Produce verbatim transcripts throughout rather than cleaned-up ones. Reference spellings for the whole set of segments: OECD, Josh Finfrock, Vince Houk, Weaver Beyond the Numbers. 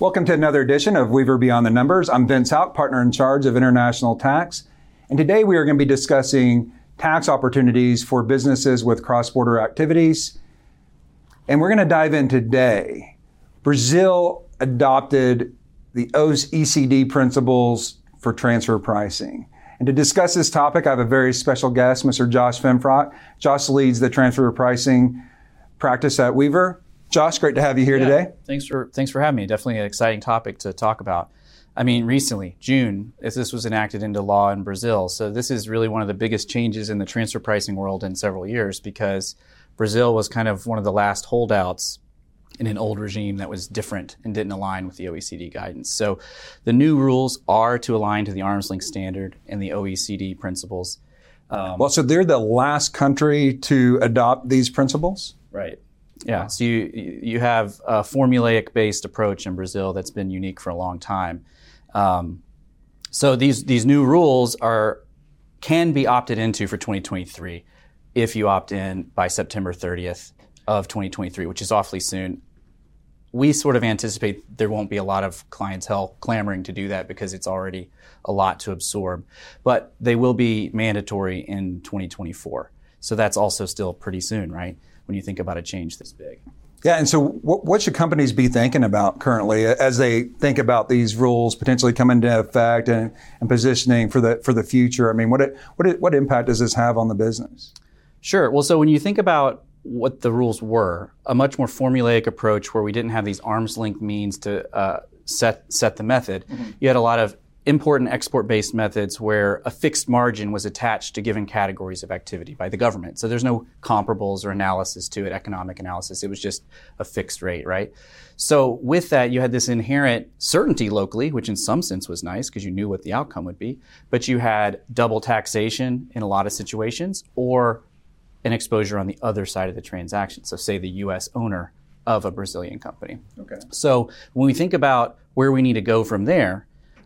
Welcome to another edition of Weaver Beyond the Numbers. I'm Vince Houk, partner in charge of international tax. And today we are going to be discussing tax opportunities for businesses with cross-border activities. And we're going to dive in today. Brazil adopted the O E C D principles for transfer pricing. And to discuss this topic, I have a very special guest, Mister Josh Finfrock. Josh leads the transfer pricing practice at Weaver. Josh, great to have you here yeah, today. Thanks for thanks for having me. Definitely an exciting topic to talk about. I mean, recently, June, this was enacted into law in Brazil. So this is really one of the biggest changes in the transfer pricing world in several years, because Brazil was kind of one of the last holdouts in an old regime that was different and didn't align with the O E C D guidance. So the new rules are to align to the arm's length standard and the O E C D principles. Um, well, so they're the last country to adopt these principles? Right. Yeah. So you you have a formulaic-based approach in Brazil that's been unique for a long time. Um, so these these new rules are can be opted into for twenty twenty-three if you opt in by September thirtieth of twenty twenty-three, which is awfully soon. We sort of anticipate there won't be a lot of clientele clamoring to do that because it's already a lot to absorb. But they will be mandatory in twenty twenty-four. So that's also still pretty soon, right? When you think about a change this big. Yeah, and so what, what should companies be thinking about currently as they think about these rules potentially coming into effect and, and positioning for the for the future? I mean, what what what impact does this have on the business? Sure. Well, so when you think about what the rules were, a much more formulaic approach where we didn't have these arm's length means to uh, set set the method. Mm-hmm. You had a lot of import and export-based methods where a fixed margin was attached to given categories of activity by the government. So there's no comparables or analysis to it, economic analysis. It was just a fixed rate, right? So with that, you had this inherent certainty locally, which in some sense was nice because you knew what the outcome would be. But you had double taxation in a lot of situations or an exposure on the other side of the transaction. So say the U S owner of a Brazilian company. Okay. So when we think about where we need to go from there,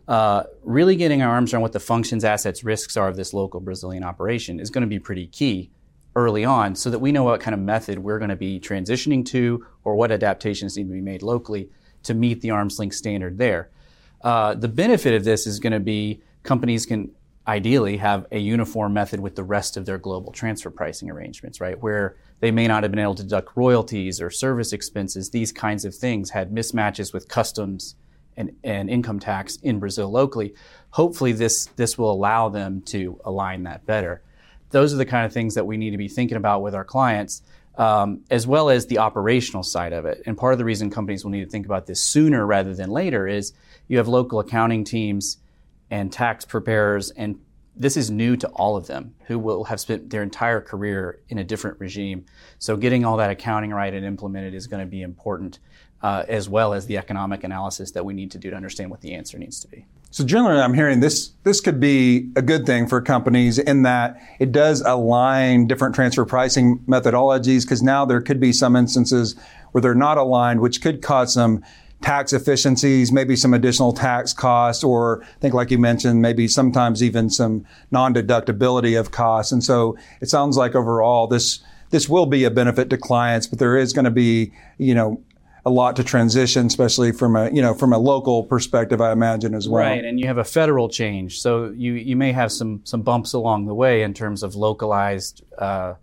Uh, really getting our arms around what the functions, assets, risks are of this local Brazilian operation is going to be pretty key early on, so that we know what kind of method we're going to be transitioning to or what adaptations need to be made locally to meet the arm's length standard there. Uh, the benefit of this is going to be companies can ideally have a uniform method with the rest of their global transfer pricing arrangements, right? Where they may not have been able to deduct royalties or service expenses, these kinds of things had mismatches with customs And, and income tax in Brazil locally. Hopefully this this will allow them to align that better. Those are the kind of things that we need to be thinking about with our clients, um, as well as the operational side of it. And part of the reason companies will need to think about this sooner rather than later is you have local accounting teams and tax preparers, and this is new to all of them, who will have spent their entire career in a different regime. So getting all that accounting right and implemented is going to be important. Uh, as well as the economic analysis that we need to do to understand what the answer needs to be. So generally, I'm hearing this this could be a good thing for companies in that it does align different transfer pricing methodologies, because now there could be some instances where they're not aligned, which could cause some tax efficiencies, maybe some additional tax costs, or I think like you mentioned, maybe sometimes even some non-deductibility of costs. And so it sounds like overall this this will be a benefit to clients, but there is going to be, you know, a lot to transition, especially from a you know from a local perspective, I imagine, as well. Right, and you have a federal change, so you you may have some some bumps along the way in terms of localized uh,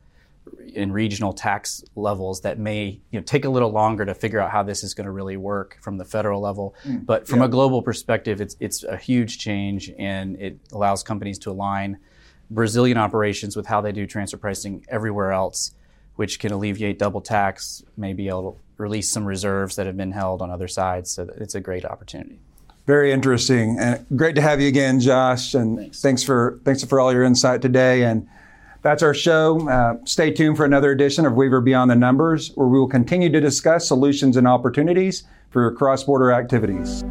and regional tax levels that may you know take a little longer to figure out how this is going to really work from the federal level. Mm. But from yeah. a global perspective, it's it's a huge change, and it allows companies to align Brazilian operations with how they do transfer pricing everywhere else, which can alleviate double tax, maybe a little. Release some reserves that have been held on other sides. So it's a great opportunity. Very interesting. And great to have you again, Josh. And thanks, thanks for thanks for all your insight today. And that's our show. Uh, stay tuned for another edition of Weaver Beyond the Numbers, where we will continue to discuss solutions and opportunities for your cross-border activities.